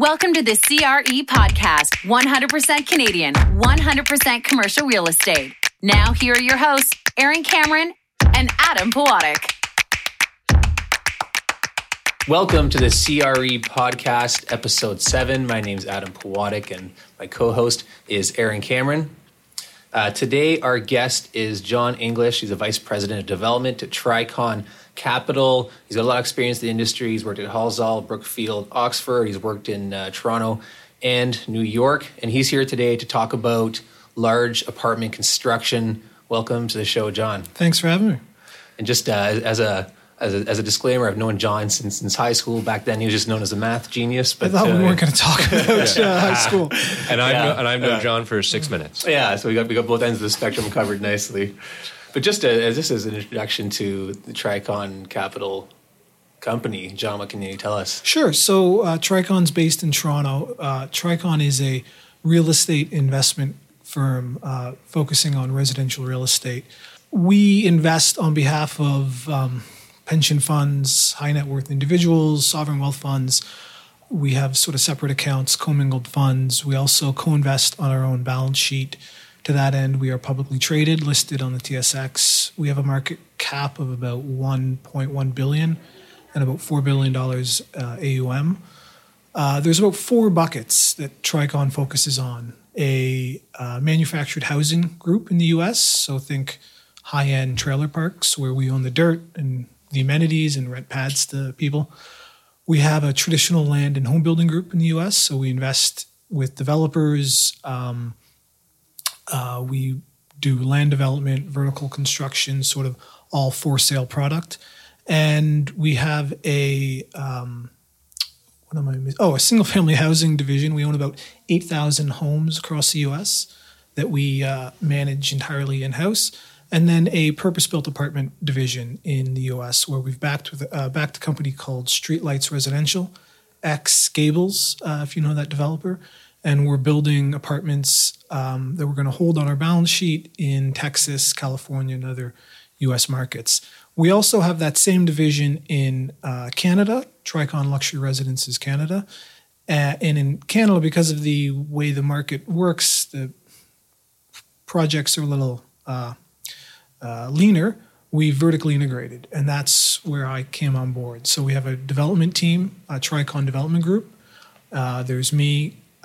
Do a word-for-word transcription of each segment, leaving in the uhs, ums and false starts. Welcome to the C R E Podcast, one hundred percent Canadian, one hundred percent commercial real estate. Now, here are your hosts, Aaron Cameron and Adam Pawatik. Welcome to the C R E Podcast, Episode seven. My name's Adam Pawatik, and my co-host is Aaron Cameron. Uh, today, our guest is John English. He's a Vice President of Development at Tricon Capital. He's got a lot of experience in the industry. He's worked at Halzall, Brookfield, Oxford. He's worked in uh, Toronto and New York. And he's here today to talk about large apartment construction. Welcome to the show, John. Thanks for having me. And just uh, as a As a, as a disclaimer, I've known John since, since high school. Back then, he was just known as a math genius. But I thought uh, we weren't going to talk about yeah. uh, high school. And I've yeah. no, and I've known yeah. John for six minutes. Yeah, so we got we got both ends of the spectrum covered nicely. But just as this is an introduction to the Tricon Capital Company, John, what can you tell us? Sure. So uh, Tricon's based in Toronto. Uh, Tricon is a real estate investment firm uh, focusing on residential real estate. We invest on behalf of Um, pension funds, high net worth individuals, sovereign wealth funds. We have sort of separate accounts, commingled funds. We also co-invest on our own balance sheet. To that end, we are publicly traded, listed on the T S X. We have a market cap of about one point one billion dollars and about four billion dollars uh, A U M. Uh, there's about four buckets that Tricon focuses on. A uh, manufactured housing group in the U S, so think high-end trailer parks where we own the dirt and the amenities and rent pads to people. We have a traditional land and home building group in the U S, so we invest with developers. Um, uh, we do land development, vertical construction, sort of all for sale product. And we have a, um, what am I missing? Oh, a single family housing division. We own about eight thousand homes across the U S that we uh, manage entirely in-house. And then a purpose-built apartment division in the U S where we've backed with uh, backed a company called Streetlights Residential, X Gables, uh, if you know that developer. And we're building apartments um, that we're going to hold on our balance sheet in Texas, California, and other U S markets. We also have that same division in uh, Canada, Tricon Luxury Residences Canada. Uh, and in Canada, because of the way the market works, the projects are a little Uh, Uh, leaner, we vertically integrated. And that's where I came on board. So we have a development team, a Tricon development group. Uh, there's me.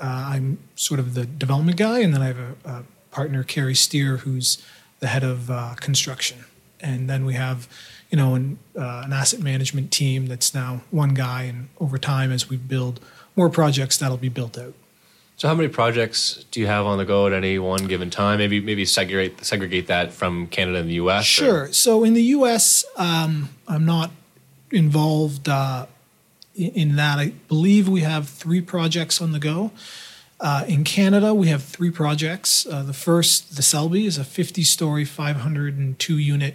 Uh, I'm sort of the development guy. And then I have a, a partner, Kerry Steer, who's the head of uh, construction. And then we have, you know, an, uh, an asset management team that's now one guy. And over time, as we build more projects, that'll be built out. So how many projects do you have on the go at any one given time? Maybe maybe segregate segregate that from Canada and the U S? Sure. Or? So in the U S, um, I'm not involved uh, in that. I believe we have three projects on the go. Uh, in Canada, we have three projects. Uh, the first, the Selby, is a fifty-story, five hundred two unit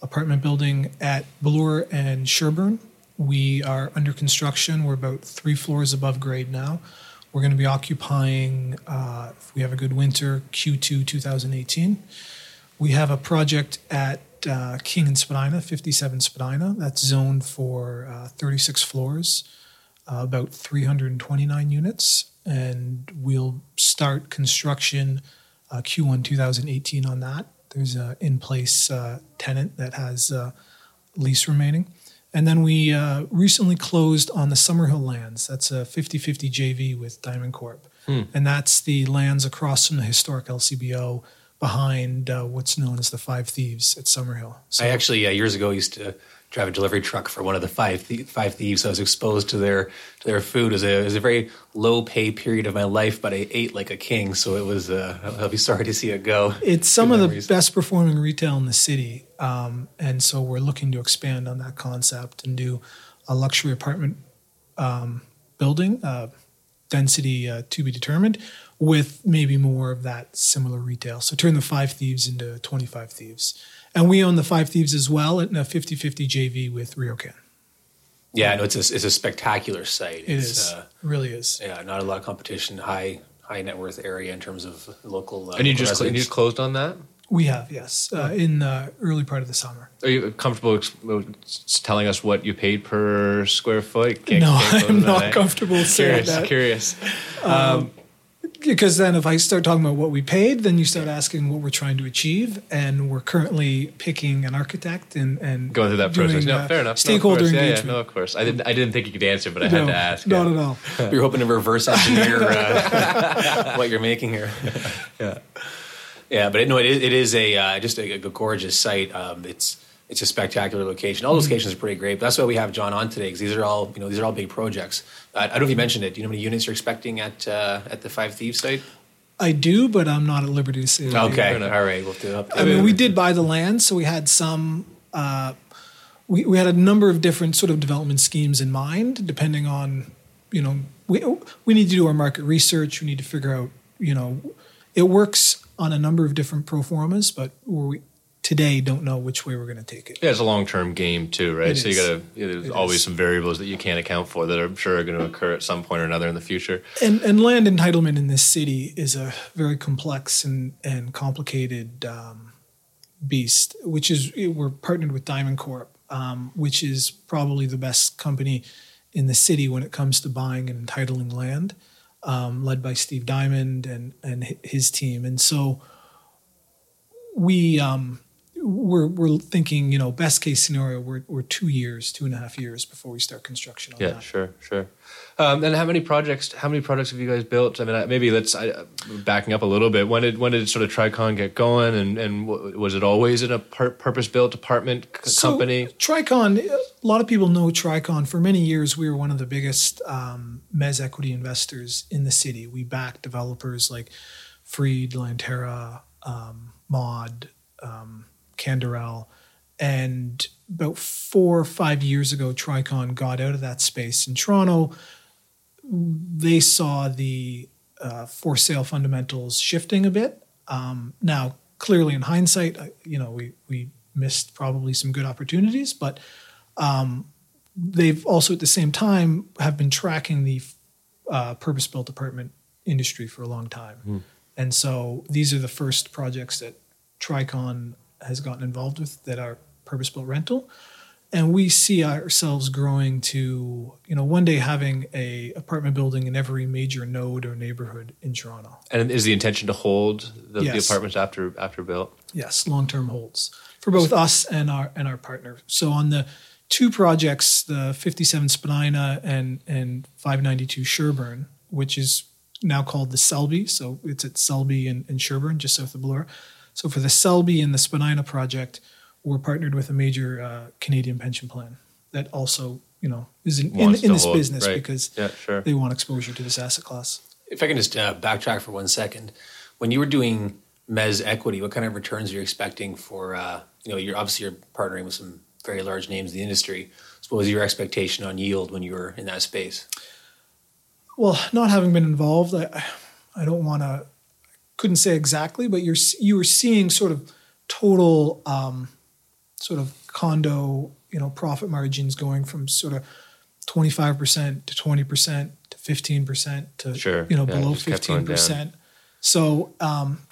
apartment building at Bloor and Sherbourne. We are under construction. We're about three floors above grade now. We're going to be occupying, uh, if we have a good winter, Q two twenty eighteen. We have a project at uh, King and Spadina, fifty-seven Spadina. That's zoned for uh, thirty-six floors, uh, about three hundred twenty-nine units. And we'll start construction uh, Q one twenty eighteen on that. There's an in-place uh, tenant that has uh, lease remaining. And then we uh, recently closed on the Summerhill Lands. That's a fifty-fifty J V with Diamond Corp. Hmm. And that's the lands across from the historic L C B O behind uh, what's known as the Five Thieves at Summerhill. So I actually, uh, years ago, used to drive a delivery truck for one of the Five, th- five Thieves. So I was exposed to their to their food. It was, a, it was a very low pay period of my life, but I ate like a king. So it was, uh, I'll be sorry to see it go. It's some Good of memories. The best performing retail in the city. Um, and so we're looking to expand on that concept and do a luxury apartment um, building, uh, density uh, to be determined, with maybe more of that similar retail. So turn the Five Thieves into twenty-five Thieves. And we own the Five Thieves as well in a fifty-fifty J V with Rio Can. Yeah, no, it's a, it's a spectacular site. It it's, is. Uh, it really is. Yeah, not a lot of competition, high high net worth area in terms of local uh, And you just, cl- you just closed on that? We have, yes, uh, in the early part of the summer. Are you comfortable ex- telling us what you paid per square foot? Can't, no, can't I'm not that, comfortable eh? saying curious, that. Curious, curious. Um, because then if I start talking about what we paid, then you start asking what we're trying to achieve, and we're currently picking an architect and, and going through that process. No, fair enough. Stakeholder no, engagement. Yeah, yeah, no, of course. I didn't. I didn't think you could answer, but I no, had to ask. Not yeah. at all. You're hoping to reverse engineer uh, what you're making here. Yeah. Yeah, but it, no, it is, it is a uh, just a, a gorgeous site. Um, it's it's a spectacular location. All those mm-hmm. locations are pretty great. But that's why we have John on today, because these are all you know these are all big projects. Uh, I don't know if you mentioned it. Do you know how many units you're expecting at uh, at the Five Thieves site? I do, but I'm not at liberty to say. Okay, all right, we'll do it. I mean, we did buy the land, so we had some. Uh, we we had a number of different sort of development schemes in mind, depending on you know we we need to do our market research. We need to figure out you know it works on a number of different pro formas, but we today don't know which way we're going to take it. Yeah, it's a long-term game too, right? It so you got to, you know, there's it always is. some variables that you can't account for that I'm sure are going to occur at some point or another in the future. And, and land entitlement in this city is a very complex and, and complicated um, beast, which is, we're partnered with Diamond Corp, um, which is probably the best company in the city when it comes to buying and entitling land. Um, led by Steve Diamond and and his team, and so we um, we're we're thinking, you know, best case scenario, we're we're two years, two and a half years before we start construction on yeah, that. Yeah, sure, sure. Um, and how many projects? How many projects have you guys built? I mean, I, maybe let's I, backing up a little bit. When did when did sort of Tricon get going, and and w- was it always in a pur- purpose built apartment c- company? So, Tricon. A lot of people know Tricon. For many years, we were one of the biggest um, mezz equity investors in the city. We backed developers like Freed, Lantera, um, Maud, um, Canderel, and about four or five years ago, Tricon got out of that space in Toronto. They saw the uh, for sale fundamentals shifting a bit. Um, now, clearly, in hindsight, you know we we missed probably some good opportunities, but um, they've also at the same time have been tracking the uh, purpose-built apartment industry for a long time, mm. and so these are the first projects that Tricon has gotten involved with that are purpose-built rental. And we see ourselves growing to, you know, one day having a apartment building in every major node or neighborhood in Toronto. And is the intention to hold the, yes. the apartments after after built? Yes, long-term holds for both us and our and our partner. So on the two projects, the fifty-seven Spadina and and five ninety-two Sherbourne, which is now called the Selby. So it's at Selby and, and Sherbourne, just south of Bloor. So for the Selby and the Spadina project, we're partnered with a major uh, Canadian pension plan that also, you know, is in, in, in this hold, business right. because yeah, sure. they want exposure to this asset class. If I can just uh, backtrack for one second, when you were doing mezz equity, what kind of returns are you expecting for? Uh, you know, you're obviously you're partnering with some very large names in the industry. So what was your expectation on yield when you were in that space? Well, not having been involved, I, I don't want to. Couldn't say exactly, but you're you were seeing sort of total um, sort of condo, you know, profit margins going from sort of twenty-five percent to twenty percent to fifteen percent to sure. you know yeah, below fifteen percent. So um,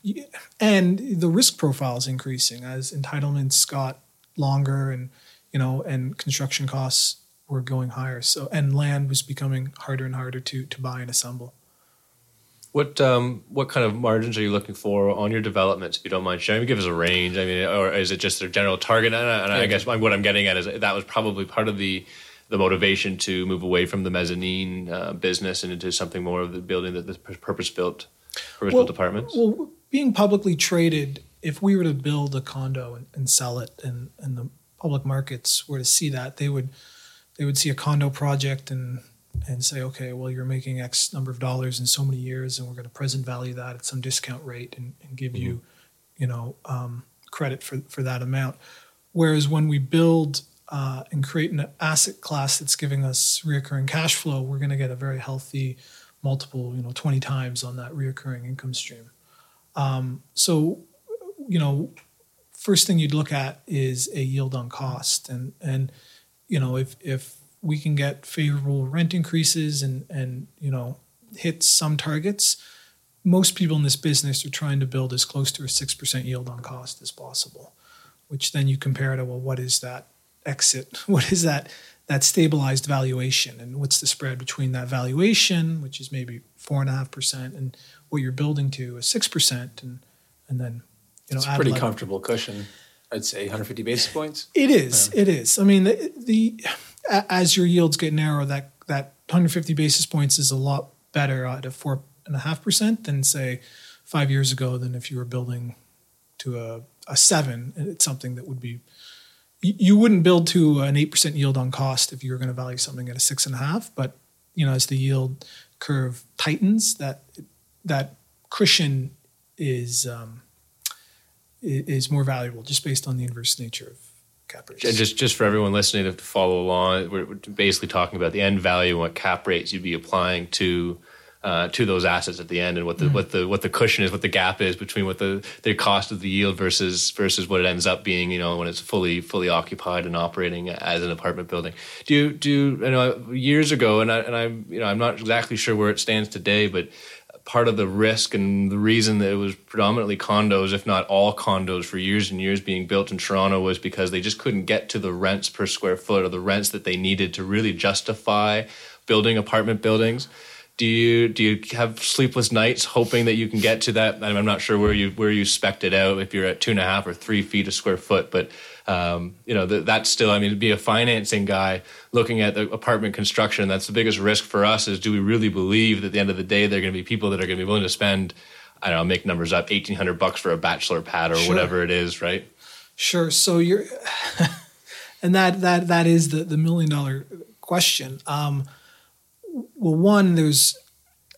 and the risk profile is increasing as entitlements got longer, and you know, and construction costs were going higher. So and land was becoming harder and harder to to buy and assemble. What um, what kind of margins are you looking for on your developments, if you don't mind sharing? Give us a range. I mean, or is it just their general target? And I, and I guess what I'm getting at is that was probably part of the the motivation to move away from the mezzanine uh, business and into something more of the building that the purpose built, purpose built apartments. Well, being publicly traded, if we were to build a condo and, and sell it, and, and the public markets were to see that, they would they would see a condo project and. and say, okay, well, you're making X number of dollars in so many years, and we're going to present value that at some discount rate and, and give mm-hmm. you, you know, um, credit for, for that amount. Whereas when we build uh, and create an asset class that's giving us reoccurring cash flow, we're going to get a very healthy multiple, you know, twenty times on that reoccurring income stream. Um, so, you know, first thing you'd look at is a yield on cost. And, and you know, if if we can get favorable rent increases and, and you know, hit some targets, most people in this business are trying to build as close to a six percent yield on cost as possible, which then you compare to, well, what is that exit? What is that that stabilized valuation? And what's the spread between that valuation, which is maybe four point five percent, and what you're building to is six percent, and and then, you know, it's a pretty level. Comfortable cushion, I'd say one hundred fifty basis points. It is, yeah. it is. I mean, the, the as your yields get narrow, that that one hundred fifty basis points is a lot better at a four and a half percent than, say, five years ago, than if you were building to a, a seven. It's something that would be, you wouldn't build to an eight percent yield on cost if you were going to value something at a six and a half. But, you know, as the yield curve tightens, that that cushion is um, is more valuable just based on the inverse nature of cap rates. Just just for everyone listening to follow along, we're basically talking about the end value and what cap rates you'd be applying to uh, to those assets at the end, and what the mm. what the what the cushion is, what the gap is between what the, the cost of the yield versus versus what it ends up being, you know, when it's fully fully occupied and operating as an apartment building. Do you, do you, you know, years ago, and I and I you know I'm not exactly sure where it stands today, but part of the risk and the reason that it was predominantly condos, if not all condos, for years and years being built in Toronto was because they just couldn't get to the rents per square foot or the rents that they needed to really justify building apartment buildings. Do you do you have sleepless nights hoping that you can get to that? I'm not sure where you where you spec'd it out, if you're at two and a half or three feet a square foot, but um, you know th- that's still. I mean, to be a financing guy looking at the apartment construction, that's the biggest risk for us. Is do we really believe that at the end of the day there are going to be people that are going to be willing to spend, I don't know, make numbers up, eighteen hundred bucks for a bachelor pad or sure. whatever it is, right? Sure. So you're, and that that that is the the million dollar question. Um, Well, one, there's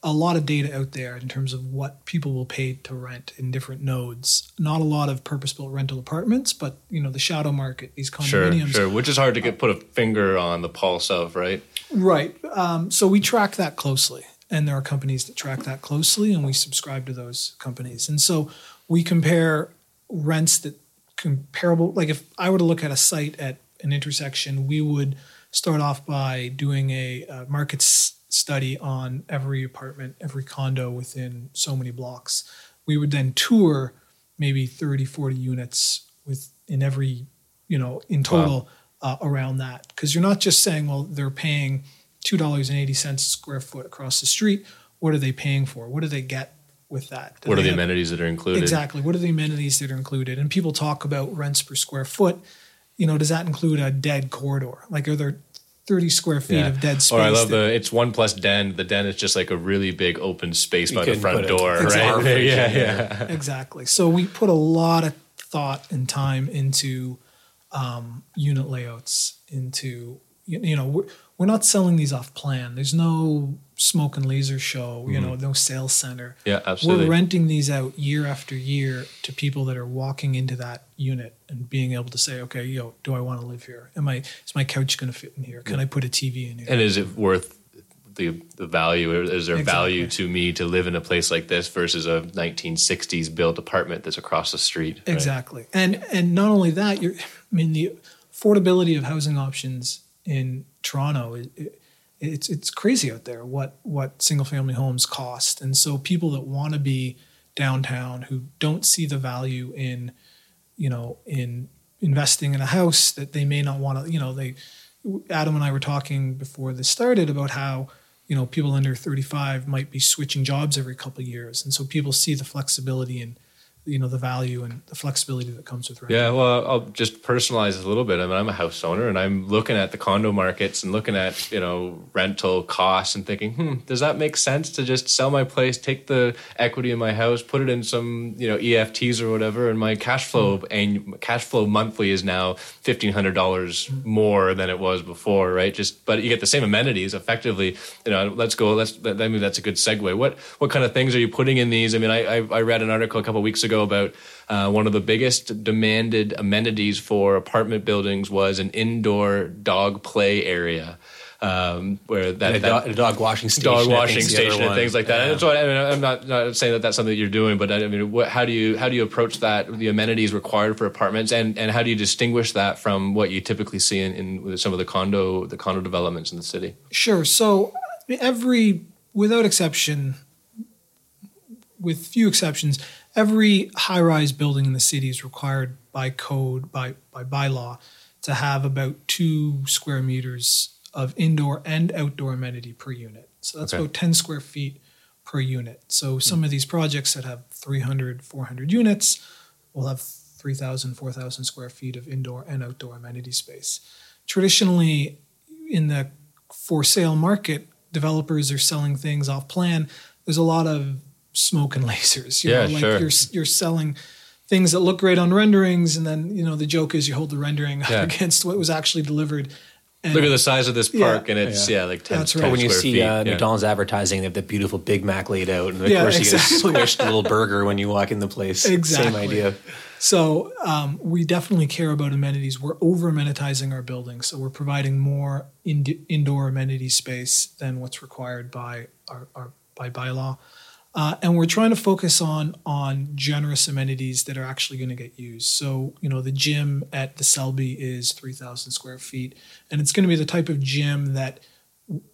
a lot of data out there in terms of what people will pay to rent in different nodes. Not a lot of purpose-built rental apartments, but, you know, the shadow market, these condominiums. Sure, sure, which is hard to get, put a finger on the pulse of, right? Right. Um, so we track that closely, and there are companies that track that closely, and we subscribe to those companies. And so we compare rents that comparable. Like if I were to look at a site at an intersection, we would start off by doing a uh, market s- study on every apartment, every condo within so many blocks. We would then tour maybe thirty, forty units with in every, you know, in total wow. uh, around that. Because you're not just saying, well, they're paying two dollars and eighty cents a square foot across the street. What are they paying for? What do they get with that? Do what are the have, amenities that are included? Exactly. What are the amenities that are included? And people talk about rents per square foot. You know, does that include a dead corridor? Like, are there thirty square feet yeah. of dead space? Or I love that, the, it's one plus den. The den is just like a really big open space by the front door, it, exactly. right? yeah, yeah. Exactly. So we put a lot of thought and time into um, unit layouts, into, you, you know, we're, we're not selling these off plan. There's no smoke and laser show, you mm. know, no sales center. Yeah, absolutely. We're renting these out year after year to people that are walking into that unit and being able to say, okay, yo, do I want to live here? Am I, is my couch going to fit in here? Can yeah. I put a T V in here? And is it worth the the value? Is there exactly. value to me to live in a place like this versus a nineteen sixties built apartment that's across the street? Exactly. Right? And and not only that, you're, I mean, the affordability of housing options in Toronto is, it, It's it's crazy out there what, what single-family homes cost. And so people that want to be downtown, who don't see the value in, you know, in investing in a house that they may not want to, you know, they, Adam and I were talking before this started about how, you know, people under thirty-five might be switching jobs every couple of years. And so people see the flexibility in, you know, the value and the flexibility that comes with renting. Yeah, well, I'll just personalize it a little bit. I mean, I'm a house owner, and I'm looking at the condo markets and looking at, you know, rental costs and thinking, hmm, does that make sense to just sell my place, take the equity in my house, put it in some, you know, E F Ts or whatever, and my cash flow mm. and cash flow monthly is now fifteen hundred dollars mm. more than it was before, right? Just, but you get the same amenities effectively. You know, let's go. Let's. I mean, that's a good segue. What what kind of things are you putting in these? I mean, I I, I read an article a couple of weeks ago about uh, one of the biggest demanded amenities for apartment buildings was an indoor dog play area, um, where that, and a, that do- a dog washing station, dog washing station, and one. things like that. Yeah. And so, I mean, I'm not not saying that that's something that you're doing, but I mean, what, how do you how do you approach that? The amenities required for apartments, and, and how do you distinguish that from what you typically see in, in some of the condo the condo developments in the city? Sure. So every, without exception, with few exceptions, every high-rise building in the city is required by code, by by bylaw, to have about two square meters of indoor and outdoor amenity per unit. So that's okay. about ten square feet per unit. So some mm. of these projects that have three hundred, four hundred units will have three thousand, four thousand square feet of indoor and outdoor amenity space. Traditionally, in the for sale market, developers are selling things off plan. There's a lot of smoke and lasers. You yeah, know, like sure. You're, you're selling things that look great on renderings, and then, you know, the joke is you hold the rendering yeah. up against what was actually delivered. And look at the size of this park, yeah. and it's, yeah, yeah like ten, that's right. ten when square feet. When you see uh, yeah. McDonald's advertising, they have the beautiful Big Mac laid out, and of yeah, course exactly. you get a squished little burger when you walk in the place. Exactly. Same idea. So um, we definitely care about amenities. We're over-amenitizing our buildings, so we're providing more in- indoor amenity space than what's required by our, our by bylaw. Uh, and we're trying to focus on on generous amenities that are actually going to get used. So, you know, the gym at the Selby is three thousand square feet, and it's going to be the type of gym that w-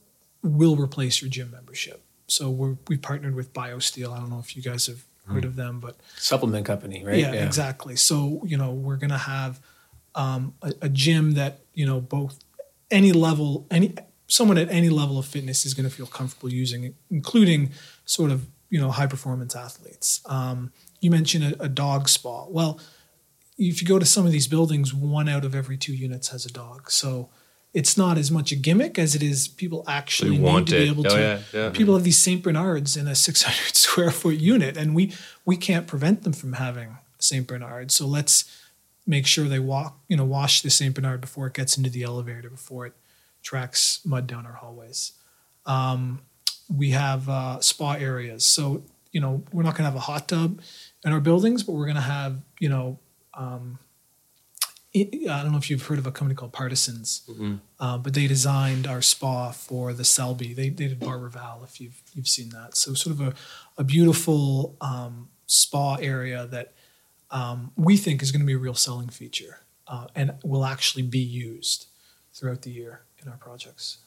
will replace your gym membership. So we're, we partnered with BioSteel. I don't know if you guys have heard mm. of them, but supplement company, right? Yeah, yeah. exactly. So, you know, we're going to have um, a, a gym that, you know, both any level, any someone at any level of fitness is going to feel comfortable using, including sort of, you know, high performance athletes. Um, you mentioned a, a dog spa. Well, if you go to some of these buildings, one out of every two units has a dog. So it's not as much a gimmick as it is people actually they want need to it. be able oh, to. Yeah, yeah. People have these Saint Bernards in a six hundred square foot unit, and we we can't prevent them from having Saint Bernard. So let's make sure they walk, you know, wash the Saint Bernard before it gets into the elevator, before it tracks mud down our hallways. Um, We have uh, spa areas. So, you know, we're not going to have a hot tub in our buildings, but we're going to have, you know, um, it, I don't know if you've heard of a company called Partisans, mm-hmm. uh, but they designed our spa for the Selby. They, they did Barbara Val, if you've you've seen that. So sort of a, a beautiful um, spa area that um, we think is going to be a real selling feature uh, and will actually be used throughout the year in our projects.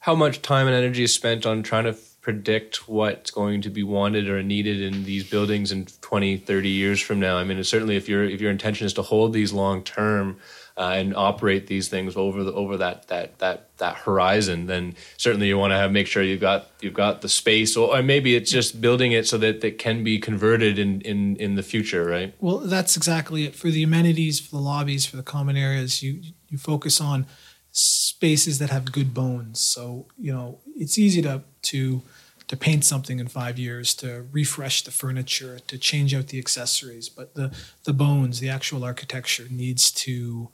How much time and energy is spent on trying to predict what's going to be wanted or needed in these buildings in twenty, thirty years from now? I mean, certainly if your if your intention is to hold these long term uh, and operate these things over the, over that that that that horizon, then certainly you want to have make sure you've got you've got the space, or, or maybe it's just building it so that it can be converted in, in in the future, right? Well, that's exactly it. For the amenities, for the lobbies, for the common areas, you you focus on spaces that have good bones. So, you know, it's easy to to to paint something in five years, to refresh the furniture, to change out the accessories, but the the bones, the actual architecture needs to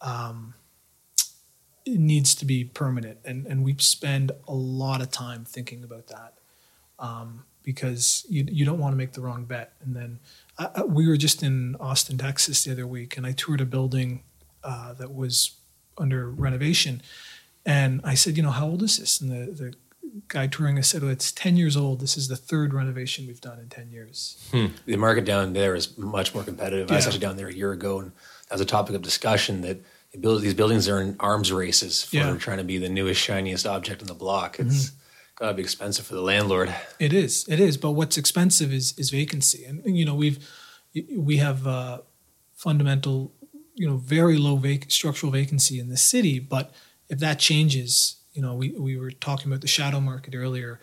um it needs to be permanent, and and we spend a lot of time thinking about that um because you you don't want to make the wrong bet. And then I, I, we were just in Austin, Texas the other week, and I toured a building uh that was under renovation, and I said, you know, how old is this? And the, the guy touring us said, well, it's ten years old. This is the third renovation we've done in ten years. Hmm. The market down there is much more competitive. Yeah. I was actually down there a year ago, and that was a topic of discussion that they build, these buildings are in arms races for yeah. trying to be the newest, shiniest object on the block. It's mm-hmm. got to be expensive for the landlord. It is. It is. But what's expensive is is vacancy, and, and you know, we've we have uh, fundamental. you know, very low vac- structural vacancy in the city. But if that changes, you know, we, we were talking about the shadow market earlier.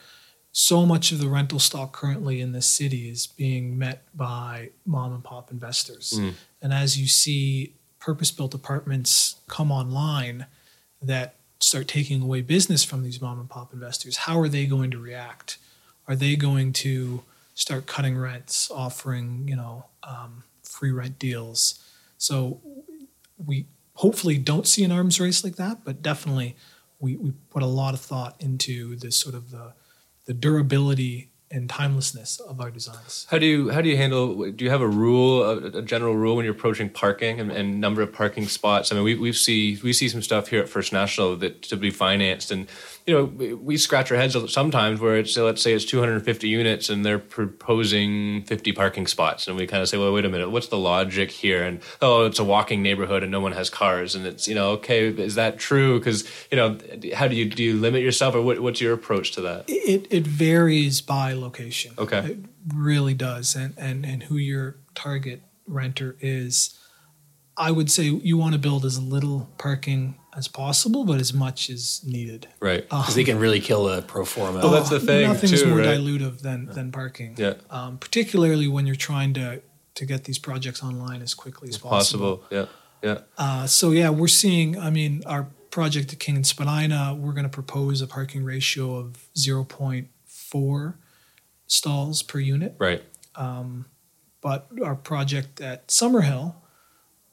So much of the rental stock currently in this city is being met by mom and pop investors. Mm. And as you see purpose-built apartments come online that start taking away business from these mom and pop investors, how are they going to react? Are they going to start cutting rents, offering, you know, um, free rent deals? So we hopefully don't see an arms race like that, but definitely we, we put a lot of thought into this sort of the, the durability and timelessness of our designs. How do you how do you handle? Do you have a rule, a, a general rule when you're approaching parking and, and number of parking spots? I mean, we we see we see some stuff here at First National that to be financed, and you know we, we scratch our heads sometimes where it's let's say it's two hundred fifty units and they're proposing fifty parking spots, and we kind of say, well, wait a minute, what's the logic here? And oh, it's a walking neighborhood and no one has cars, and it's you know okay, is that true? Because you know how do you do you limit yourself, or what, what's your approach to that? It it varies by location. Okay. It really does. And, and, and who your target renter is. I would say you want to build as little parking as possible, but as much as needed. Right. Because um, they can really kill a pro forma. Well, oh, that's the thing, nothing's too, more right? dilutive than, yeah. than parking. Yeah. Um, particularly when you're trying to, to get these projects online as quickly as, as possible. possible. Yeah. Yeah. Uh, so, yeah, we're seeing, I mean, our project at King and Spadina, we're going to propose a parking ratio of zero point four stalls per unit. Right. Um, but our project at Summerhill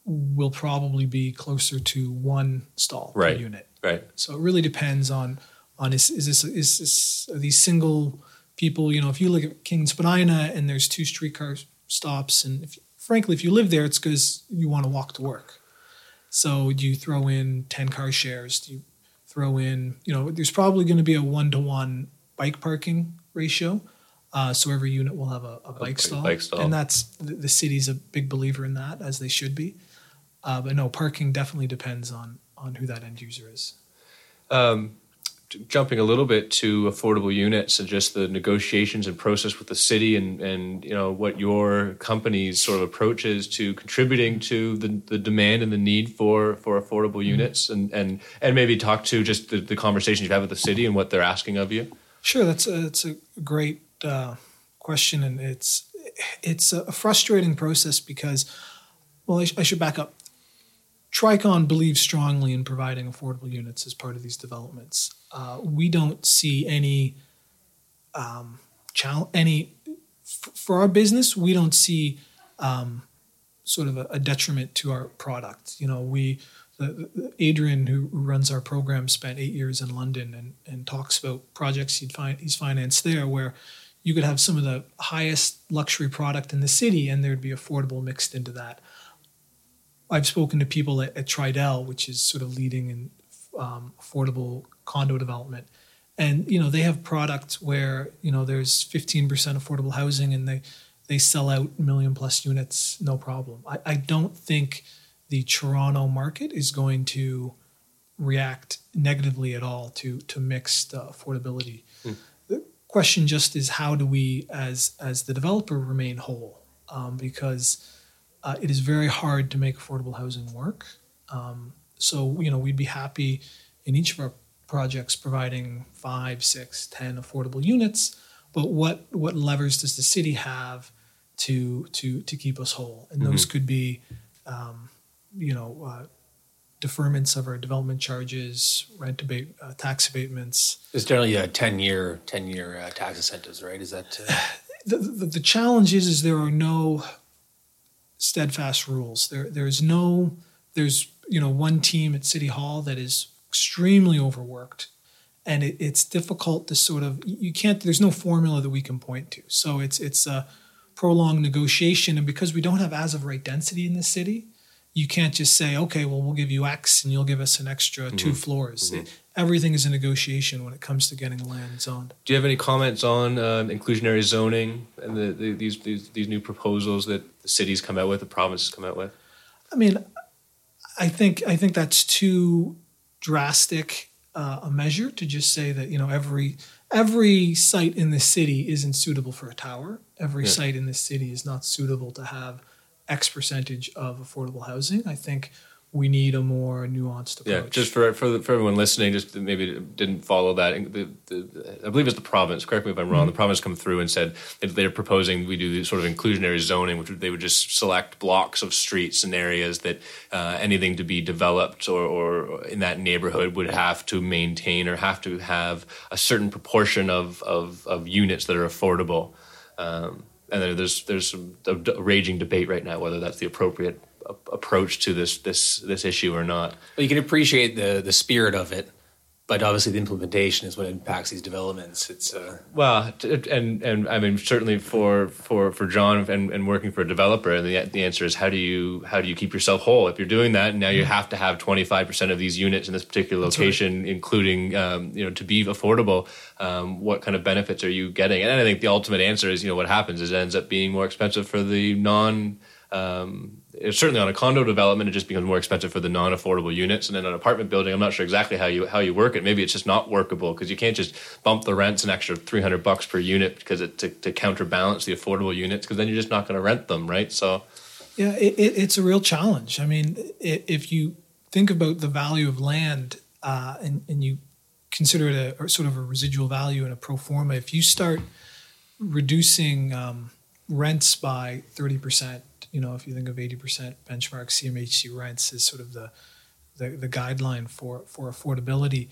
will probably be closer to one stall right. per unit. Right. So it really depends on on is is this is this are these single people? You know, if you look at King and Spadina and there's two streetcar stops, and if, frankly, if you live there, it's because you want to walk to work. So do you throw in ten car shares? Do you throw in? You know, there's probably going to be a one to one bike parking ratio. Uh, so every unit will have a, a bike, okay, stall. bike stall, and that's the, the city's a big believer in that, as they should be. Uh, but no, parking definitely depends on on who that end user is. Um, jumping a little bit to affordable units and just the negotiations and process with the city, and, and you know what your company's sort of approach is to contributing to the, the demand and the need for, for affordable mm-hmm. units, and, and and maybe talk to just the, the conversations you have with the city and what they're asking of you. Sure, that's a, that's a great uh, question, and it's it's a frustrating process because, well, I, sh- I should back up. Tricon believes strongly in providing affordable units as part of these developments. Uh, we don't see any, um, chal- any f- for our business, we don't see um, sort of a, a detriment to our product. You know, we, the, the Adrian, who, who runs our program, spent eight years in London and, and talks about projects he'd fi- he's financed there where you could have some of the highest luxury product in the city and there'd be affordable mixed into that. I've spoken to people at, at Tridel, which is sort of leading in um, affordable condo development. And, you know, they have products where, you know, there's fifteen percent affordable housing and they, they sell out million plus units, no problem. I, I don't think the Toronto market is going to react negatively at all to, to mixed uh, affordability. Mm. The question just is how do we, as, as the developer, remain whole? Um, because... Uh, it is very hard to make affordable housing work. Um, so, you know, we'd be happy in each of our projects providing five, six, ten affordable units. But what what levers does the city have to to to keep us whole? And mm-hmm. those could be, um, you know, uh, deferments of our development charges, rent abate, uh, tax abatements. There's generally a ten-year ten year uh, tax incentives, right? Is that uh... the, the the challenge is is there are no steadfast rules. There, there's no, there's, you know, one team at City Hall that is extremely overworked and it, it's difficult to sort of, you can't, there's no formula that we can point to. So it's, it's a prolonged negotiation. And because we don't have as of right density in the city, you can't just say, okay, well, we'll give you X and you'll give us an extra mm-hmm. two floors. Mm-hmm. It, everything is a negotiation when it comes to getting land zoned. Do you have any comments on um, inclusionary zoning and the, the, these, these these new proposals that the cities come out with, the provinces come out with? I mean, I think I think that's too drastic uh, a measure to just say that, you know, every every site in the city isn't suitable for a tower. Every yeah. site in the city is not suitable to have X percentage of affordable housing. I think we need a more nuanced approach. Yeah, just for for, the, for everyone listening, just maybe didn't follow that. The, the, I believe it's the province. Correct me if I'm wrong. Mm-hmm. The province come through and said they're proposing we do sort of inclusionary zoning, which they would just select blocks of streets and areas that uh, anything to be developed or, or in that neighborhood would have to maintain or have to have a certain proportion of of, of units that are affordable. Um, and there's there's some a raging debate right now whether that's the appropriate approach to this this this issue or not. Well, you can appreciate the the spirit of it, but obviously the implementation is what impacts these developments. It's uh... well, and and I mean certainly for for, for John and, and working for a developer, and the the answer is how do you how do you keep yourself whole if you're doing that? And now you have to have twenty-five percent of these units in this particular location, right. including um, you know to be affordable. Um, what kind of benefits are you getting? And I think the ultimate answer is you know what happens is it ends up being more expensive for the non Um, it's certainly on a condo development, it just becomes more expensive for the non-affordable units. And then an apartment building, I'm not sure exactly how you how you work it. Maybe it's just not workable because you can't just bump the rents an extra three hundred bucks per unit because it to, to counterbalance the affordable units, because then you're just not going to rent them, right? So, yeah, it, it, it's a real challenge. I mean, it, if you think about the value of land uh, and, and you consider it a sort of a residual value and a pro forma, if you start reducing um, rents by thirty percent, you know, if you think of eighty percent benchmark C M H C rents is sort of the the, the guideline for, for affordability,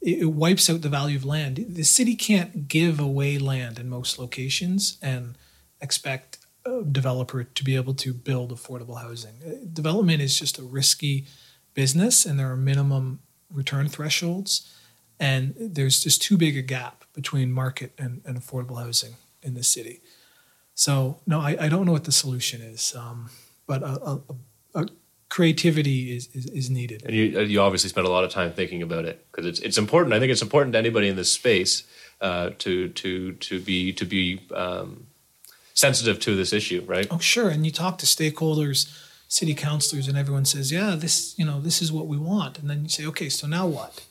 it, it wipes out the value of land. The city can't give away land in most locations and expect a developer to be able to build affordable housing. Development is just a risky business, and there are minimum return thresholds, and there's just too big a gap between market and, and affordable housing in the city. So, no, I, I don't know what the solution is, um, but a, a, a creativity is, is, is needed. And you, you obviously spent a lot of time thinking about it, because it's it's important. I think it's important to anybody in this space uh, to to to be to be um, sensitive to this issue, right? Oh, sure. And you talk to stakeholders, city councilors, and everyone says, "Yeah, this you know this is what we want." And then you say, "Okay, so now what?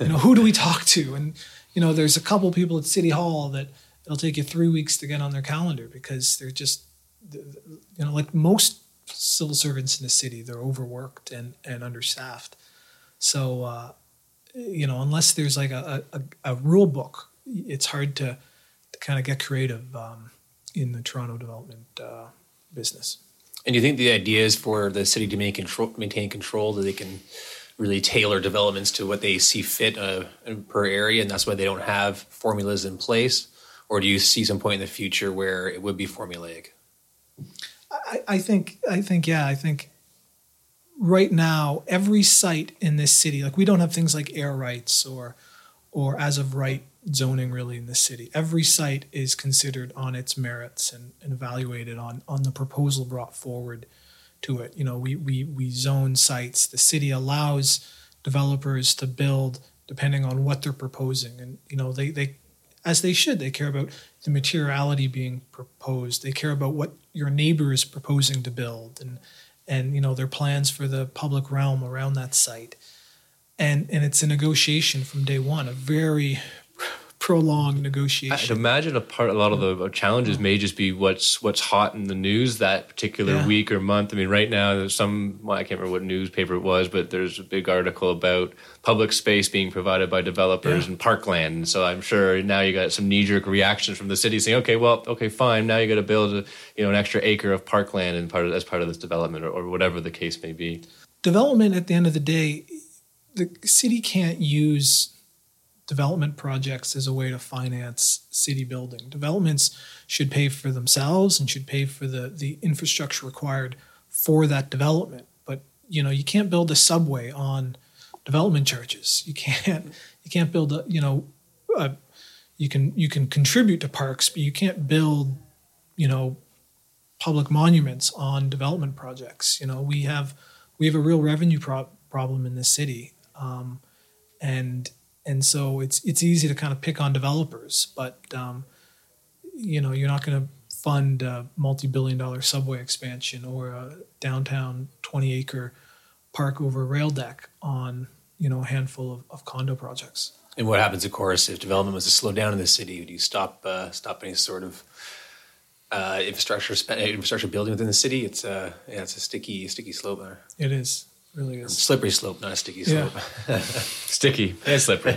You know, who do we talk to?" And you know, there's a couple people at City Hall that. It'll take you three weeks to get on their calendar because they're just, you know, like most civil servants in the city, they're overworked and, and understaffed. So, uh, you know, unless there's like a, a, a rule book, it's hard to, to kind of get creative um, in the Toronto development uh, business. And you think the idea is for the city to maintain control, maintain control that they can really tailor developments to what they see fit uh, per area, and that's why they don't have formulas in place? Or do you see some point in the future where it would be formulaic? I, I think, I think, yeah, I think right now every site in this city, like we don't have things like air rights or, or as of right zoning really in this city. Every site is considered on its merits and, and evaluated on on the proposal brought forward to it. You know, we we we zone sites. The city allows developers to build depending on what they're proposing, and you know they they. As they should. They care about the materiality being proposed. They care about what your neighbor is proposing to build and, and you know, their plans for the public realm around that site. And and it's a negotiation from day one, a very prolonged negotiation. I'd imagine a, part, a lot of the challenges may just be what's what's hot in the news that particular yeah. week or month. I mean, right now, there's some, well, I can't remember what newspaper it was, but there's a big article about public space being provided by developers yeah. and parkland. And so I'm sure now you got some knee-jerk reactions from the city saying, okay, well, okay, fine. Now you got to build a, you know, an extra acre of parkland in part of, as part of this development or, or whatever the case may be. Development, at the end of the day, the city can't use development projects as a way to finance city building. Developments should pay for themselves and should pay for the, the infrastructure required for that development. But, you know, you can't build a subway on development charges. You can't, you can't build a, you know, a, you can, you can contribute to parks, but you can't build, you know, public monuments on development projects. You know, we have, we have a real revenue pro- problem in this city. Um, and, And so it's it's easy to kind of pick on developers, but um, you know you're not going to fund a multi-billion-dollar subway expansion or a downtown twenty-acre park over a rail deck on you know a handful of, of condo projects. And what happens, of course, if development was to slow down in the city? Do you stop uh, stop any sort of uh, infrastructure infrastructure building within the city? It's uh yeah, it's a sticky sticky slope there. It is. Really is. Slippery slope, not a sticky slope. Yeah. Sticky and slippery.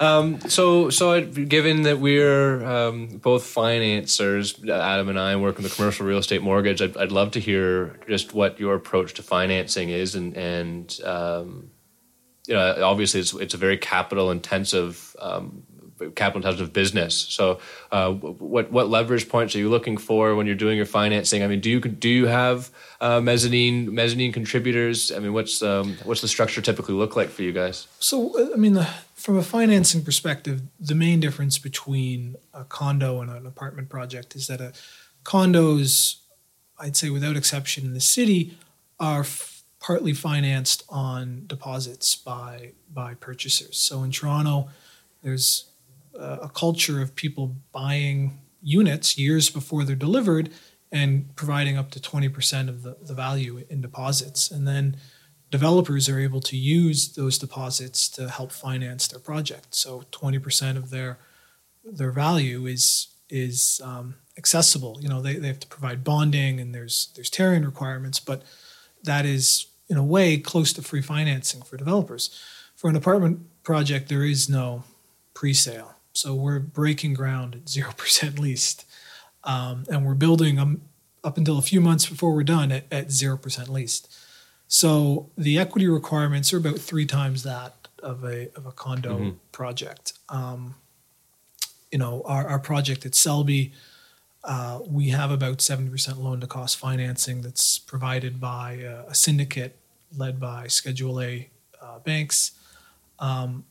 um, so, so given that we're um, both financiers, Adam and I work in the commercial real estate mortgage, I'd, I'd love to hear just what your approach to financing is. And, and um, you know, obviously it's, it's a very capital intensive um, capital intensive business. So uh, what what leverage points are you looking for when you're doing your financing? I mean, do you do you have uh, mezzanine mezzanine contributors? I mean, what's um, what's the structure typically look like for you guys? So, I mean, the, from a financing perspective, the main difference between a condo and an apartment project is that a condos, I'd say without exception in the city, are f- partly financed on deposits by by purchasers. So in Toronto, there's a culture of people buying units years before they're delivered and providing up to twenty percent of the, the value in deposits. And then developers are able to use those deposits to help finance their project. So twenty percent of their their value is is um, accessible. You know, they, they have to provide bonding and there's there's tearing requirements, but that is in a way close to free financing for developers. For an apartment project, there is no pre-sale. So we're breaking ground at zero percent leased. Um, and we're building um, up until a few months before we're done at, at zero percent leased. So the equity requirements are about three times that of a of a condo mm-hmm. project. Um, you know, our, our project at Selby, uh, we have about seventy percent loan-to-cost financing that's provided by a, a syndicate led by Schedule A uh, banks. Um,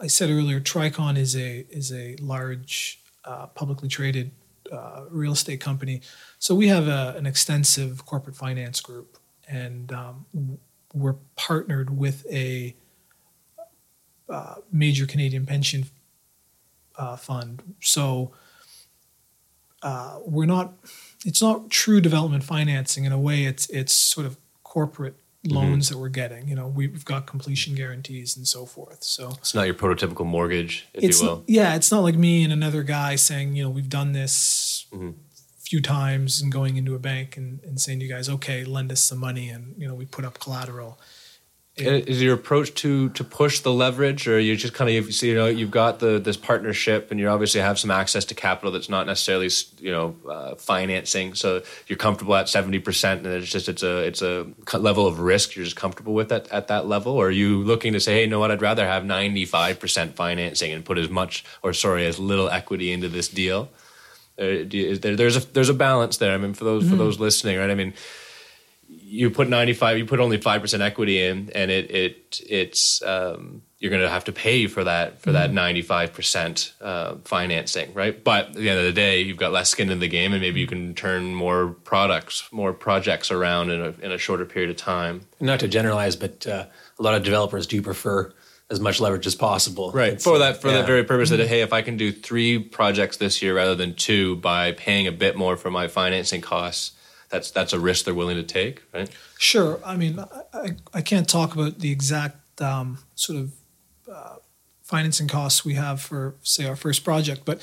I said earlier, Tricon is a is a large uh, publicly traded Uh, real estate company. So we have a, an extensive corporate finance group, and um, we're partnered with a uh, major Canadian pension uh, fund. So uh, we're not, it's not true development financing. In a way, it's, it's sort of corporate loans mm-hmm. that we're getting. You know, we've got completion guarantees and so forth. So it's not your prototypical mortgage, if it's, you will. Yeah, it's not like me and another guy saying, you know, we've done this mm-hmm. few times and going into a bank and, and saying to you guys, okay, lend us some money, and you know, we put up collateral. It, is your approach to to push the leverage, or you just kind of, you see, you know, you've got the this partnership, and you obviously have some access to capital that's not necessarily, you know, uh, financing. So you're comfortable at seventy percent, and it's just it's a it's a level of risk you're just comfortable with at at that level. Or are you looking to say, hey, you know what, I'd rather have ninety-five percent financing and put as much or sorry as little equity into this deal? Uh, do you, is there, there's a there's a balance there. I mean, for those mm-hmm. for those listening, right? I mean. You put ninety-five, you put only five percent equity in, and it it it's um, you're going to have to pay for that for mm-hmm. that ninety-five percent uh, financing, right? But at the end of the day, you've got less skin in the game, and maybe you can turn more products, more projects around in a in a shorter period of time. Not to generalize, but uh, a lot of developers do prefer as much leverage as possible, right? It's, for that for yeah. that very purpose mm-hmm. that, hey, if I can do three projects this year rather than two by paying a bit more for my financing costs. That's that's a risk they're willing to take, right? Sure. I mean, I, I can't talk about the exact um, sort of uh, financing costs we have for, say, our first project, but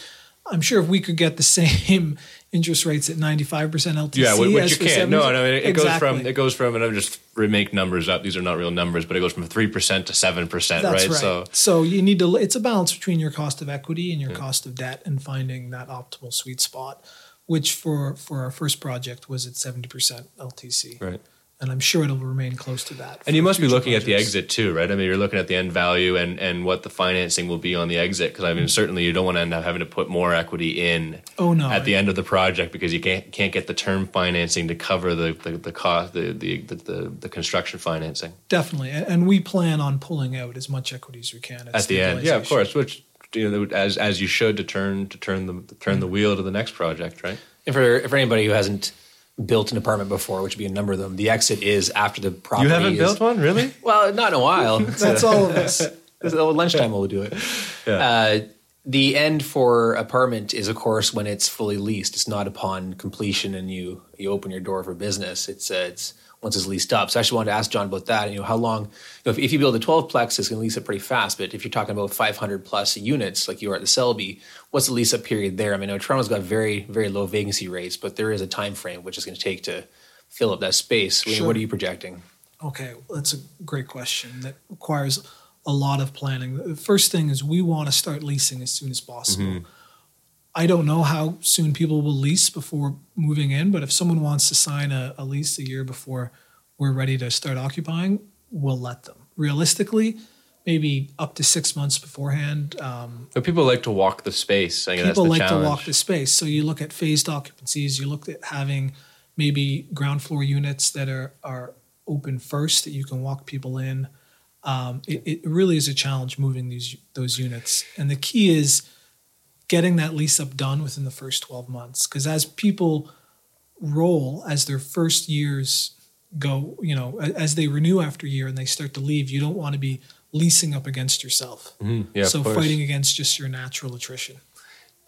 I'm sure if we could get the same interest rates at ninety-five percent L T C, yeah, which you can't. No, no, I mean, it exactly. goes from it goes from, and I'm just make numbers up. These are not real numbers, but it goes from three percent to seven percent, right? right? So, so you need to. It's a balance between your cost of equity and your yeah. cost of debt, and finding that optimal sweet spot, which for, for our first project was at seventy percent L T C. Right. And I'm sure it'll remain close to that. And you must be looking projects. At the exit too, right? I mean, you're looking at the end value and, and what the financing will be on the exit. Because I mean, certainly you don't want to end up having to put more equity in oh, no, at the end of the project, because you can't can't get the term financing to cover the the, the cost, the the, the the the construction financing. Definitely. And we plan on pulling out as much equity as we can. At, at the end. Yeah, of course, which... You know, as as you should to turn to turn the to turn the wheel to the next project, right? And for for anybody who hasn't built an apartment before, which would be a number of them, the exit is after the property. You haven't is, built one, really? Well, not in a while. That's all of us. Lunchtime will do it. Yeah. Uh, the end for apartment is, of course, when it's fully leased. It's not upon completion and you you open your door for business. It's uh, it's once it's leased up. So I actually wanted to ask John about that. You know, how long, you know, if, if you build a twelve-plex, it's going to lease up pretty fast. But if you're talking about five hundred plus units, like you are at the Selby, what's the lease-up period there? I mean, I know Toronto's got very, very low vacancy rates, but there is a time frame which is going to take to fill up that space. Sure. I mean, what are you projecting? Okay, well, that's a great question that requires a lot of planning. The first thing is we want to start leasing as soon as possible. Mm-hmm. I don't know how soon people will lease before moving in, but if someone wants to sign a, a lease a year before we're ready to start occupying, we'll let them. Realistically, maybe up to six months beforehand. Um, but people like to walk the space. I mean, people that's the like challenge. to walk the space. So you look at phased occupancies. You look at having maybe ground floor units that are, are open first that you can walk people in. Um, it, it really is a challenge moving these those units. And the key is getting that lease up done within the first twelve months. Because as people roll, as their first years go, you know, as they renew after a year and they start to leave, you don't want to be leasing up against yourself. Mm-hmm. Yeah, so fighting against just your natural attrition.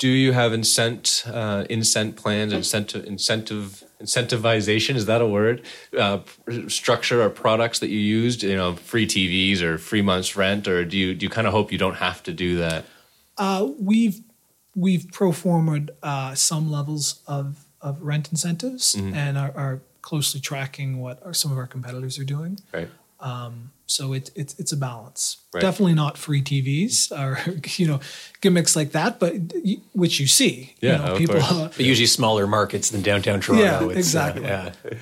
Do you have incent uh, incent plans, incentive, incentive incentivization? Is that a word? Uh, structure or products that you used? You know, free T Vs or free months rent, or do you do you kind of hope you don't have to do that? Uh, we've we've proformed uh, some levels of of rent incentives, mm-hmm. and are, are closely tracking what our, some of our competitors are doing. Right. Um, so it's it, it's a balance. Right. Definitely not free T Vs or you know gimmicks like that, but which you see. Yeah, you know, people. Uh, but usually smaller markets than downtown Toronto. Yeah, it's, exactly. Uh, yeah.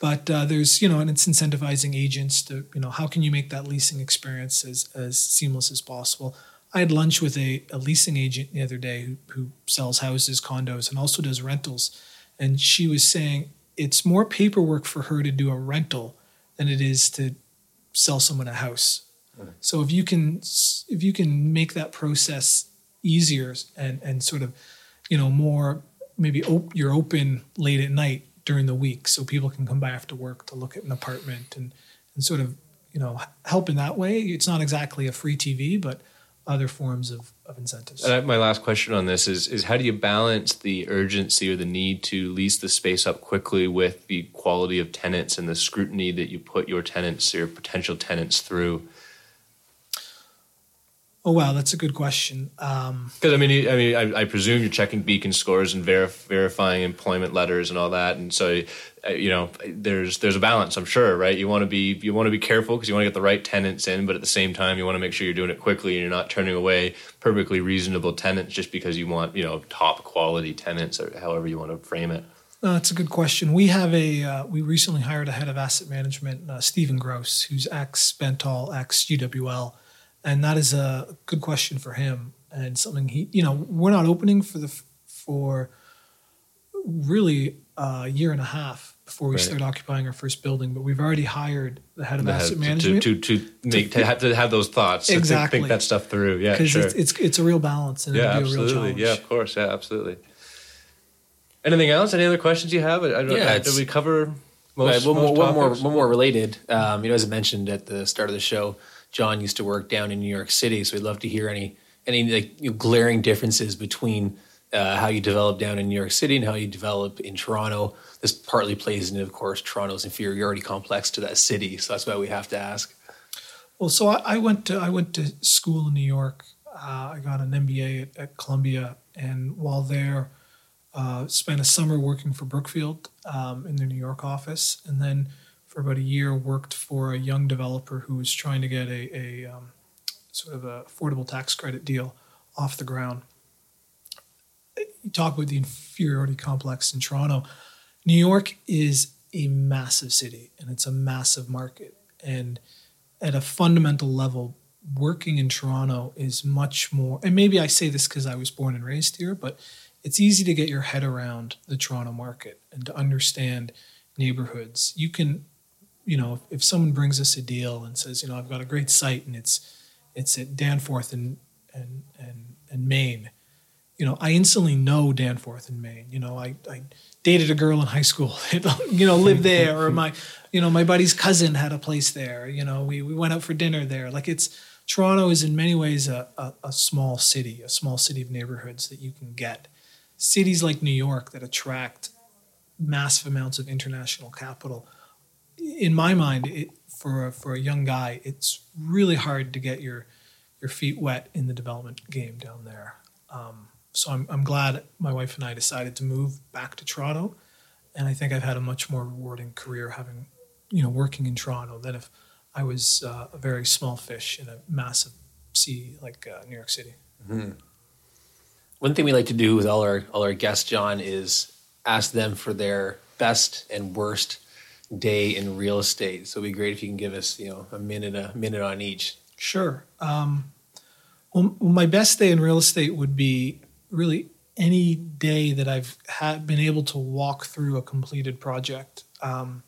But uh, there's you know, and it's incentivizing agents to you know how can you make that leasing experience as as seamless as possible. I had lunch with a, a leasing agent the other day who, who sells houses, condos, and also does rentals, and she was saying it's more paperwork for her to do a rental than it is to sell someone a house. Okay. So if you can, if you can make that process easier and, and sort of, you know, more, maybe op- you're open late at night during the week. So people can come by after work to look at an apartment and, and sort of, you know, help in that way. It's not exactly a free T V, but other forms of, of incentives. And my last question on this is, is how do you balance the urgency or the need to lease the space up quickly with the quality of tenants and the scrutiny that you put your tenants, your potential tenants through? Oh, wow. That's a good question. Um, Cause I mean, I mean, I, I presume you're checking beacon scores and verif- verifying employment letters and all that. And so, you know, there's, there's a balance, I'm sure, right? You want to be, you want to be careful cause you want to get the right tenants in, but at the same time, you want to make sure you're doing it quickly and you're not turning away perfectly reasonable tenants just because you want, you know, top quality tenants or however you want to frame it. No, that's a good question. We have a, uh, we recently hired a head of asset management, uh, Stephen Gross, who's ex Bentall, ex U W L. And that is a good question for him and something he, you know, we're not opening for the, for really a year and a half before we right. start occupying our first building, but we've already hired the head of the asset head, management. To, to, to, make, to, have, to have those thoughts. Exactly. To think that stuff through. Yeah, Because sure. it's, it's, it's a real balance and yeah, it'll be a real challenge. Yeah, of course. Yeah, absolutely. Anything else? Any other questions you have? I don't, yeah, I, did we cover most, right, one, most one more One more related. Um, you know, as I mentioned at the start of the show, John used to work down in New York City, so we'd love to hear any any like you know, glaring differences between uh, how you develop down in New York City and how you develop in Toronto. This partly plays into, of course, Toronto's inferiority complex to that city, so that's why we have to ask. Well, so I, I went to I went to school in New York. Uh, I got an M B A at, at Columbia, and while there, uh, spent a summer working for Brookfield um, in their New York office, and then for about a year, worked for a young developer who was trying to get a, a um, sort of a affordable tax credit deal off the ground. You talk about the inferiority complex in Toronto. New York is a massive city, and it's a massive market. And at a fundamental level, working in Toronto is much more, and maybe I say this because I was born and raised here, but it's easy to get your head around the Toronto market and to understand neighborhoods. You can... You know, if someone brings us a deal and says, you know, I've got a great site and it's it's at Danforth and and and, and Maine, you know, I instantly know Danforth and Maine. You know, I, I dated a girl in high school that, you know, lived there, or my, you know, my buddy's cousin had a place there. You know, we, we went out for dinner there. Like it's, Toronto is in many ways a, a, a small city, a small city of neighborhoods that you can get. Cities like New York that attract massive amounts of international capital. In my mind, it, for, for a young guy, it's really hard to get your your feet wet in the development game down there. Um, so I'm I'm glad my wife and I decided to move back to Toronto, and I think I've had a much more rewarding career having, you know, working in Toronto than if I was uh, a very small fish in a massive sea like uh, New York City. Mm-hmm. One thing we like to do with all our all our guests, John, is ask them for their best and worst day in real estate. So it'd be great if you can give us, you know, a minute, a minute on each. Sure. Um, well, my best day in real estate would be really any day that I've had been able to walk through a completed project. Um,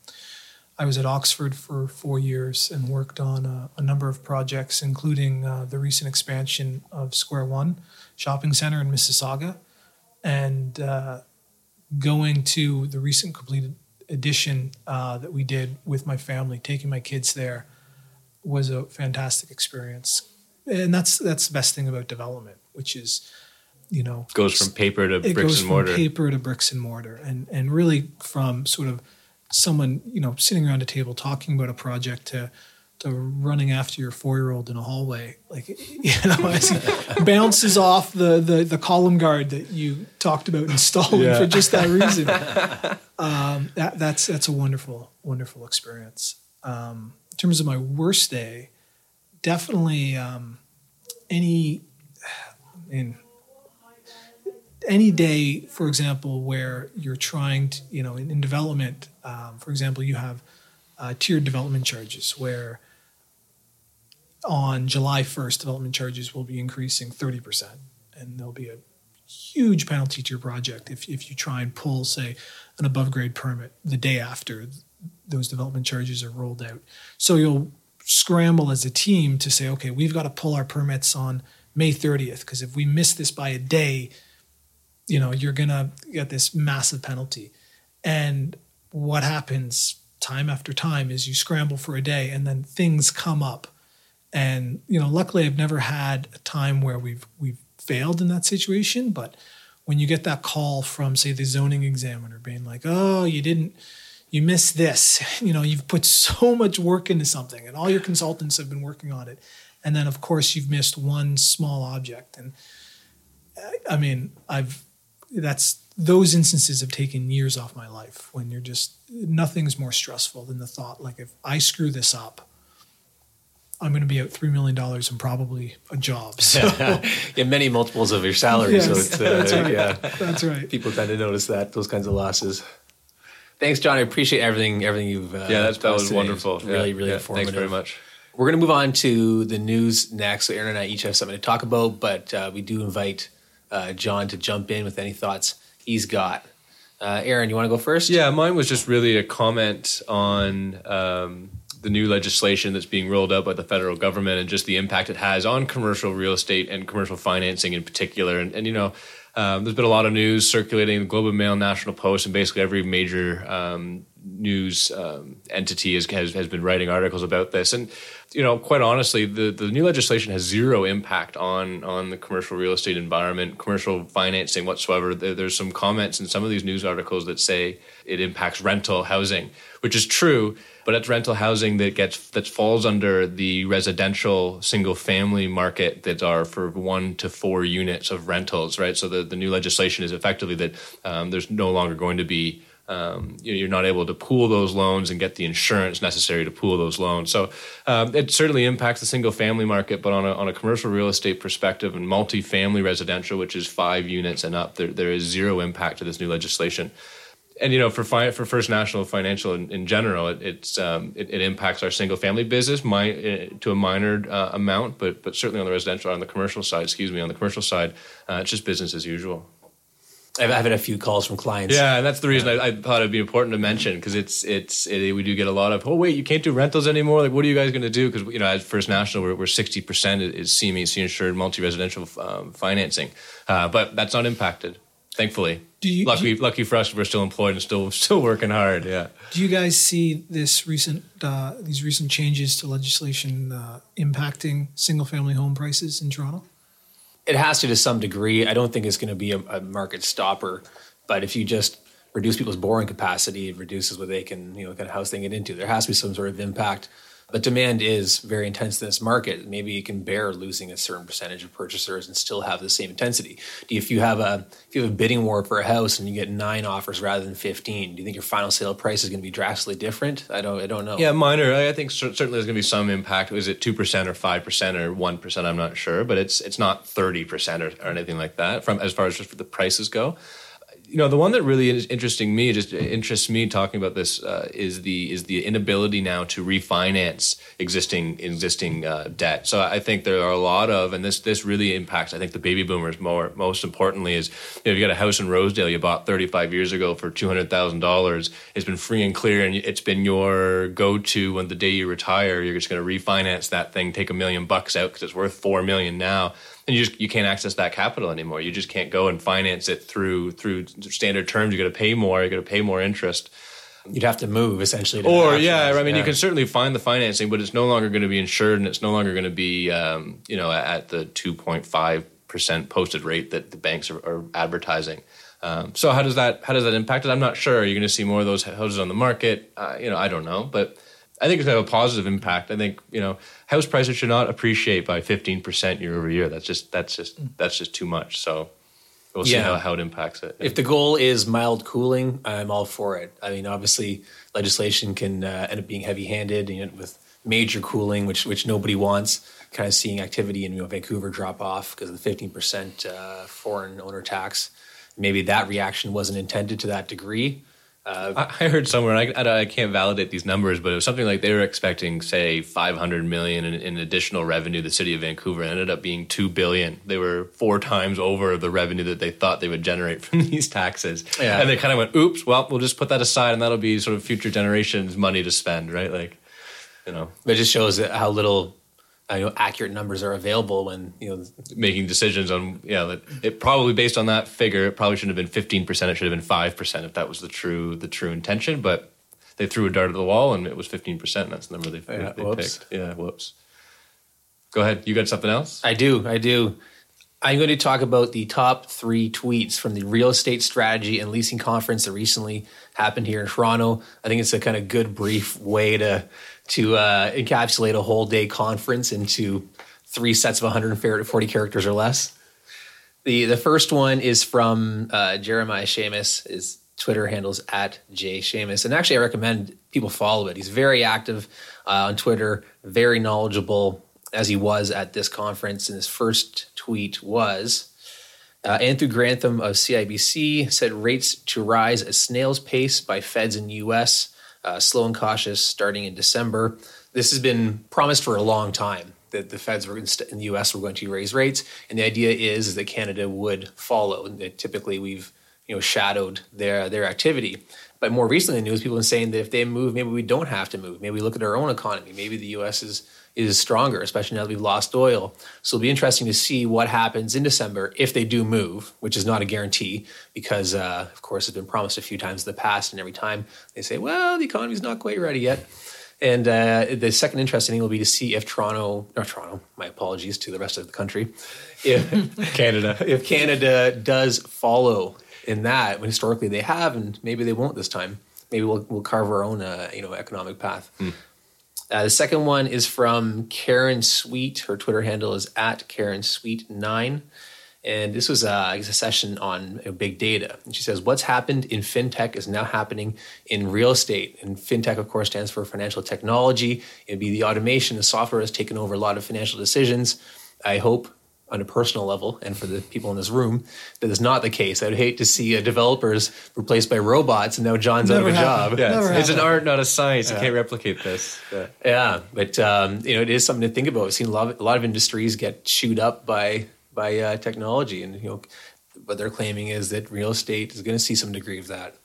I was at Oxford for four years and worked on a, a number of projects, including uh, the recent expansion of Square One Shopping Center in Mississauga, and uh, going to the recent completed edition uh, that we did with my family, taking my kids there, was a fantastic experience. And that's that's the best thing about development, which is you know, goes from paper to bricks goes and mortar. From paper to bricks and mortar, and and really from sort of someone, you know, sitting around a table talking about a project to to running after your four-year-old in a hallway, like, you know, as it bounces off the, the the column guard that you talked about installing yeah. for just that reason. Um, that that's that's a wonderful, wonderful experience. Um, in terms of my worst day, definitely um, any in any day, for example, where you're trying to, you know, in, in development, um, for example, you have uh, tiered development charges where on July first, development charges will be increasing thirty percent, and there'll be a huge penalty to your project if if you try and pull, say, an above-grade permit the day after those development charges are rolled out. So you'll scramble as a team to say, okay, we've got to pull our permits on May thirtieth, because if we miss this by a day, you know, you're going to get this massive penalty. And what happens time after time is you scramble for a day, and then things come up. And, you know, luckily I've never had a time where we've we've failed in that situation. But when you get that call from, say, the zoning examiner being like, oh, you didn't, you missed this. You know, you've put so much work into something, and all your consultants have been working on it. And then, of course, you've missed one small object. And I mean, I've that's those instances have taken years off my life, when you're just, nothing's more stressful than the thought, like, if I screw this up, I'm going to be out three million dollars and probably a job. So. Yeah, many multiples of your salary. Yes, so it's, uh, that's right. Yeah. That's right. People tend to notice that, those kinds of losses. Thanks, John. I appreciate everything everything you've uh, Yeah, that was wonderful. Really, yeah, really yeah, informative. Thanks very much. We're going to move on to the news next. So Aaron and I each have something to talk about, but uh, we do invite uh, John to jump in with any thoughts he's got. Uh, Aaron, you want to go first? Yeah, mine was just really a comment on um, the new legislation that's being rolled out by the federal government, and just the impact it has on commercial real estate and commercial financing in particular. And, and you know, um, there's been a lot of news circulating, the Globe and Mail, National Post, and basically every major um, news um, entity has, has has been writing articles about this. And, you know, quite honestly, the, the new legislation has zero impact on on the commercial real estate environment, commercial financing whatsoever. There, there's some comments in some of these news articles that say it impacts rental housing, which is true, but it's rental housing that gets that falls under the residential single family market that are for one to four units of rentals, right? So the, the new legislation is effectively that um, there's no longer going to be Um, you're not able to pool those loans and get the insurance necessary to pool those loans. So um, it certainly impacts the single family market, but on a, on a commercial real estate perspective and multifamily residential, which is five units and up, there, there is zero impact to this new legislation. And, you know, for fi- for First National Financial in, in general, it, it's um, it, it impacts our single family business my, to a minor uh, amount, but but certainly on the residential, on the commercial side, excuse me, on the commercial side, uh, it's just business as usual. I've had a few calls from clients. Yeah, and that's the reason I, I thought it'd be important to mention, because it's it's it, we do get a lot of, oh wait, you can't do rentals anymore. Like, what are you guys going to do? Because, you know, at First National, we're, we're sixty percent is C M H C insured multi-residential um, financing, uh, but that's not impacted, thankfully. Do you, lucky do you, lucky for us, we're still employed and still still working hard. Yeah. Do you guys see this recent uh, these recent changes to legislation uh, impacting single-family home prices in Toronto? It has to to some degree. I don't think it's going to be a, a market stopper, but if you just reduce people's borrowing capacity, it reduces what they can, you know, kind of house they can get into. There has to be some sort of impact. But demand is very intense in this market. Maybe it can bear losing a certain percentage of purchasers and still have the same intensity. If you have a if you have a bidding war for a house and you get nine offers rather than fifteen, do you think your final sale price is going to be drastically different? I don't I don't know. Yeah, minor. I think certainly there's going to be some impact. Is it two percent or five percent or one percent? I'm not sure, but it's it's not thirty percent or, or anything like that from as far as just the prices go. You know, the one that really is interesting me, just interests me talking about this uh, is the is the inability now to refinance existing existing uh, debt. So I think there are a lot of, and this this really impacts, I think, the baby boomers more. Most importantly is, you know, you got a house in Rosedale you bought thirty-five years ago for two hundred thousand dollars. It's been free and clear, and it's been your go-to when the day you retire. You're just going to refinance that thing, take a million bucks out because it's worth four million now. And you just you can't access that capital anymore. You just can't go and finance it through through standard terms. You're going to pay more. You're going to pay more interest. You'd have to move, essentially. To or, yeah, I mean, yeah. You can certainly find the financing, but it's no longer going to be insured, and it's no longer going to be, um, you know, at the two point five percent percent posted rate that the banks are, are advertising. Um, so how does that how does that impact it? I'm not sure. Are you going to see more of those houses on the market? Uh, you know, I don't know, but I think it's going to have a positive impact. I think, you know, house prices should not appreciate by fifteen percent year over year. That's just that's just that's just too much. So we'll see yeah. how, how it impacts it. If the goal is mild cooling, I'm all for it. I mean, obviously, legislation can uh, end up being heavy-handed, you know, with major cooling, which which nobody wants. Kind of seeing activity in, you know, Vancouver drop off because of the fifteen percent uh, foreign owner tax. Maybe that reaction wasn't intended to that degree. Uh, I heard somewhere, and I, I can't validate these numbers, but it was something like they were expecting, say, five hundred million dollars in, in additional revenue. The city of Vancouver ended up being two billion dollars. They were four times over the revenue that they thought they would generate from these taxes. Yeah. And they kind of went, oops, well, we'll just put that aside, and that'll be sort of future generations' money to spend, right? Like, you know. But it just shows how little... I know accurate numbers are available when, you know, making decisions on, yeah, you know, it probably based on that figure, it probably shouldn't have been fifteen percent. It should have been five percent if that was the true, the true intention, but they threw a dart at the wall and it was fifteen percent. And that's the number they, yeah, they picked. Yeah. Whoops. Go ahead. You got something else? I do. I do. I'm going to talk about the top three tweets from the real estate strategy and leasing conference that recently happened here in Toronto. I think it's a kind of good brief way to, to uh, encapsulate a whole day conference into three sets of one hundred forty characters or less. The the first one is from uh, Jeremiah Seamus. His Twitter handle's at jseamus. And actually, I recommend people follow it. He's very active uh, on Twitter, very knowledgeable, as he was at this conference. And his first tweet was, uh, Andrew Grantham of C I B C said rates to rise at snail's pace by feds in U S, Uh, slow and cautious starting in December. This has been promised for a long time that the feds were in, st- in the U S were going to raise rates. And the idea is, is that Canada would follow. And typically we've, you know, shadowed their, their activity. But more recently in the news, people have been saying that if they move, maybe we don't have to move. Maybe we look at our own economy. Maybe the U S is, is stronger, especially now that we've lost oil. So it'll be interesting to see what happens in December if they do move, which is not a guarantee because, uh, of course, it's been promised a few times in the past. And every time they say, well, the economy's not quite ready yet. And uh, the second interesting thing will be to see if Toronto, not Toronto, my apologies to the rest of the country, if Canada, if Canada does follow in that when historically they have, and maybe they won't this time. Maybe we'll, we'll carve our own, uh, you know, economic path. Mm. Uh, the second one is from Karen Sweet. Her Twitter handle is at Karen Sweet nine. And this was uh, a session on uh, big data. And she says, what's happened in fintech is now happening in real estate. And fintech, of course, stands for financial technology. It'd be the automation. The software has taken over a lot of financial decisions. I hope on a personal level and for the people in this room, that is not the case. I would hate to see uh, developers replaced by robots and now John's Never out of a happened. job. Yeah, it's, it's an art, not a science. You yeah. can't replicate this. Yeah, yeah but um, you know, it is something to think about. We've seen a lot of, a lot of industries get chewed up by by uh, technology, and you know what they're claiming is that real estate is going to see some degree of that.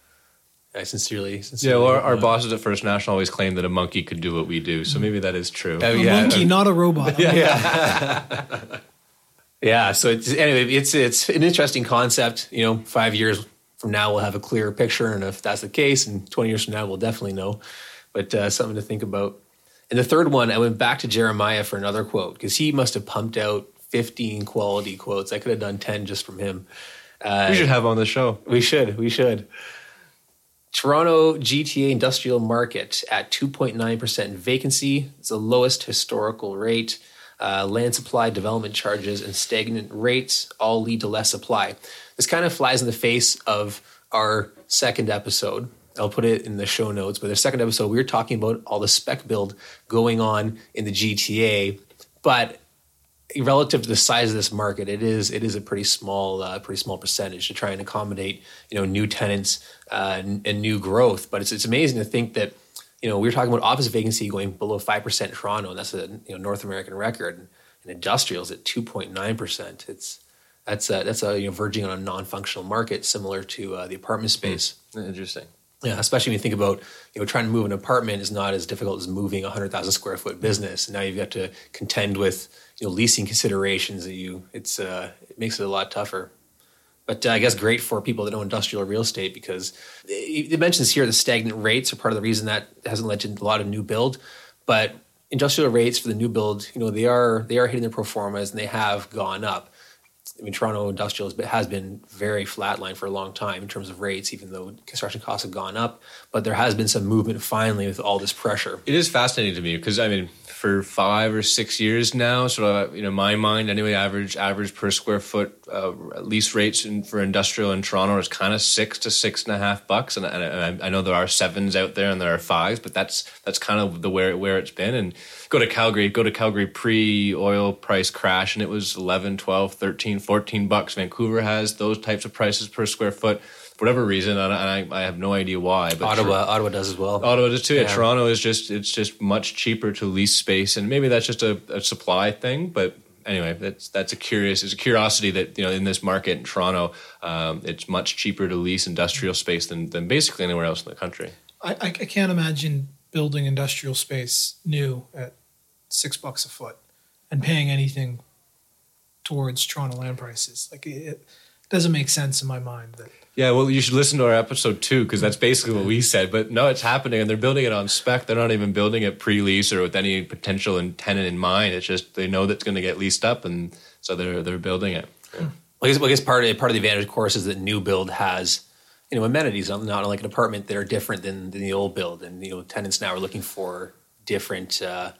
I sincerely, sincerely. Yeah, well, our, our bosses at First National always claim that a monkey could do what we do, so maybe that is true. Oh, yeah. A monkey, not a robot. Yeah. yeah. Yeah. So it's, anyway, it's it's an interesting concept. You know, five years from now, we'll have a clearer picture. And if that's the case, and twenty years from now, we'll definitely know. But uh, something to think about. And the third one, I went back to Jeremiah for another quote because he must have pumped out fifteen quality quotes. I could have done ten just from him. Uh, we should have on the show. We should. We should. Toronto G T A industrial market at two point nine percent vacancy. It's the lowest historical rate. Uh, land supply, development charges, and stagnant rates all lead to less supply. This kind of flies in the face of our second episode. I'll put it in the show notes, but the second episode, we were talking about all the spec build going on in the G T A, but relative to the size of this market, it is it is a pretty small uh, pretty small percentage to try and accommodate, you know, new tenants uh, and, and new growth. But it's it's amazing to think that, you know, we were talking about office vacancy going below five percent in Toronto, and that's a, you know, North American record. And industrials at two point nine percent. It's that's a, that's a, you know, verging on a non-functional market, similar to uh, the apartment space. Mm. Interesting. Yeah, especially when you think about, you know, trying to move an apartment is not as difficult as moving a hundred thousand square foot business. And now you've got to contend with, you know, leasing considerations that you it's uh, it makes it a lot tougher. But uh, I guess great for people that own industrial real estate because it mentions here the stagnant rates are part of the reason that hasn't led to a lot of new build. But industrial rates for the new build, you know, they are they are hitting their pro formas and they have gone up. I mean, Toronto industrial has been very flatlined for a long time in terms of rates, even though construction costs have gone up. But there has been some movement finally with all this pressure. It is fascinating to me because, I mean, for five or six years now, sort of, you know, my mind anyway, average average per square foot uh, lease rates in, for industrial in Toronto is kind of six to six and a half bucks. And, and I, I know there are sevens out there and there are fives, but that's that's kind of the where where it's been. And go to Calgary, go to Calgary pre-oil price crash, and it was eleven, twelve, thirteen, fourteen bucks. Vancouver has those types of prices per square foot. For whatever reason, and I, I have no idea why. But Ottawa, Tr- Ottawa does as well. Ottawa does too. Yeah. Yeah, Toronto is just it's just much cheaper to lease space, and maybe that's just a, a supply thing. But anyway, that's that's a curious, it's a curiosity that, you know, in this market in Toronto, um, it's much cheaper to lease industrial space than than basically anywhere else in the country. I, I can't imagine building industrial space new at six bucks a foot and paying anything towards Toronto land prices. Like, it doesn't make sense in my mind that. Yeah, well, you should listen to our episode two because that's basically what we said. But no, it's happening, and they're building it on spec. They're not even building it pre-lease or with any potential tenant in mind. It's just they know that's going to get leased up, and so they're they're building it. Yeah. Well, I guess, well, I guess part of part of the advantage, of course, is that new build has, you know, amenities, not like an apartment, that are different than, than the old build, and, you know, tenants now are looking for different. Uh,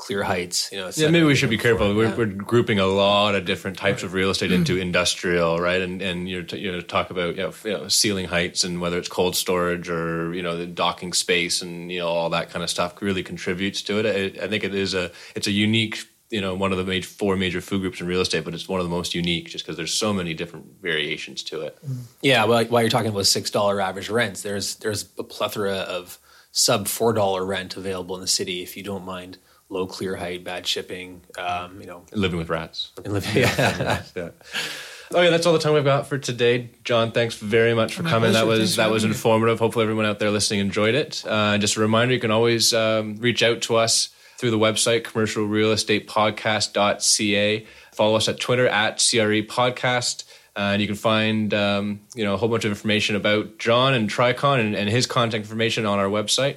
Clear heights, you know. Yeah, maybe we should be careful. We're, we're grouping a lot of different types of real estate into industrial, right? And and you're t- you know, talk about, you know, f- you know, ceiling heights and whether it's cold storage or, you know, the docking space and, you know, all that kind of stuff really contributes to it. I, I think it is a it's a unique, you know, one of the major, four major food groups in real estate, but it's one of the most unique just because there's so many different variations to it. Mm. Yeah, well, while you're talking about six dollars average rents, there's there's a plethora of sub four dollars rent available in the city if you don't mind. Low clear height, bad shipping, um, you know. And living with rats. And living yeah. with rats, yeah. Oh, yeah, that's all the time we've got for today. John, thanks very much for My coming. Pleasure. That was that was informative. Hopefully everyone out there listening enjoyed it. Uh, and just a reminder, you can always um, reach out to us through the website, commercial real estate podcast dot c a. Follow us at Twitter, at C R E Podcast. Uh, and you can find um, you know, a whole bunch of information about John and Tricon and, and his contact information on our website.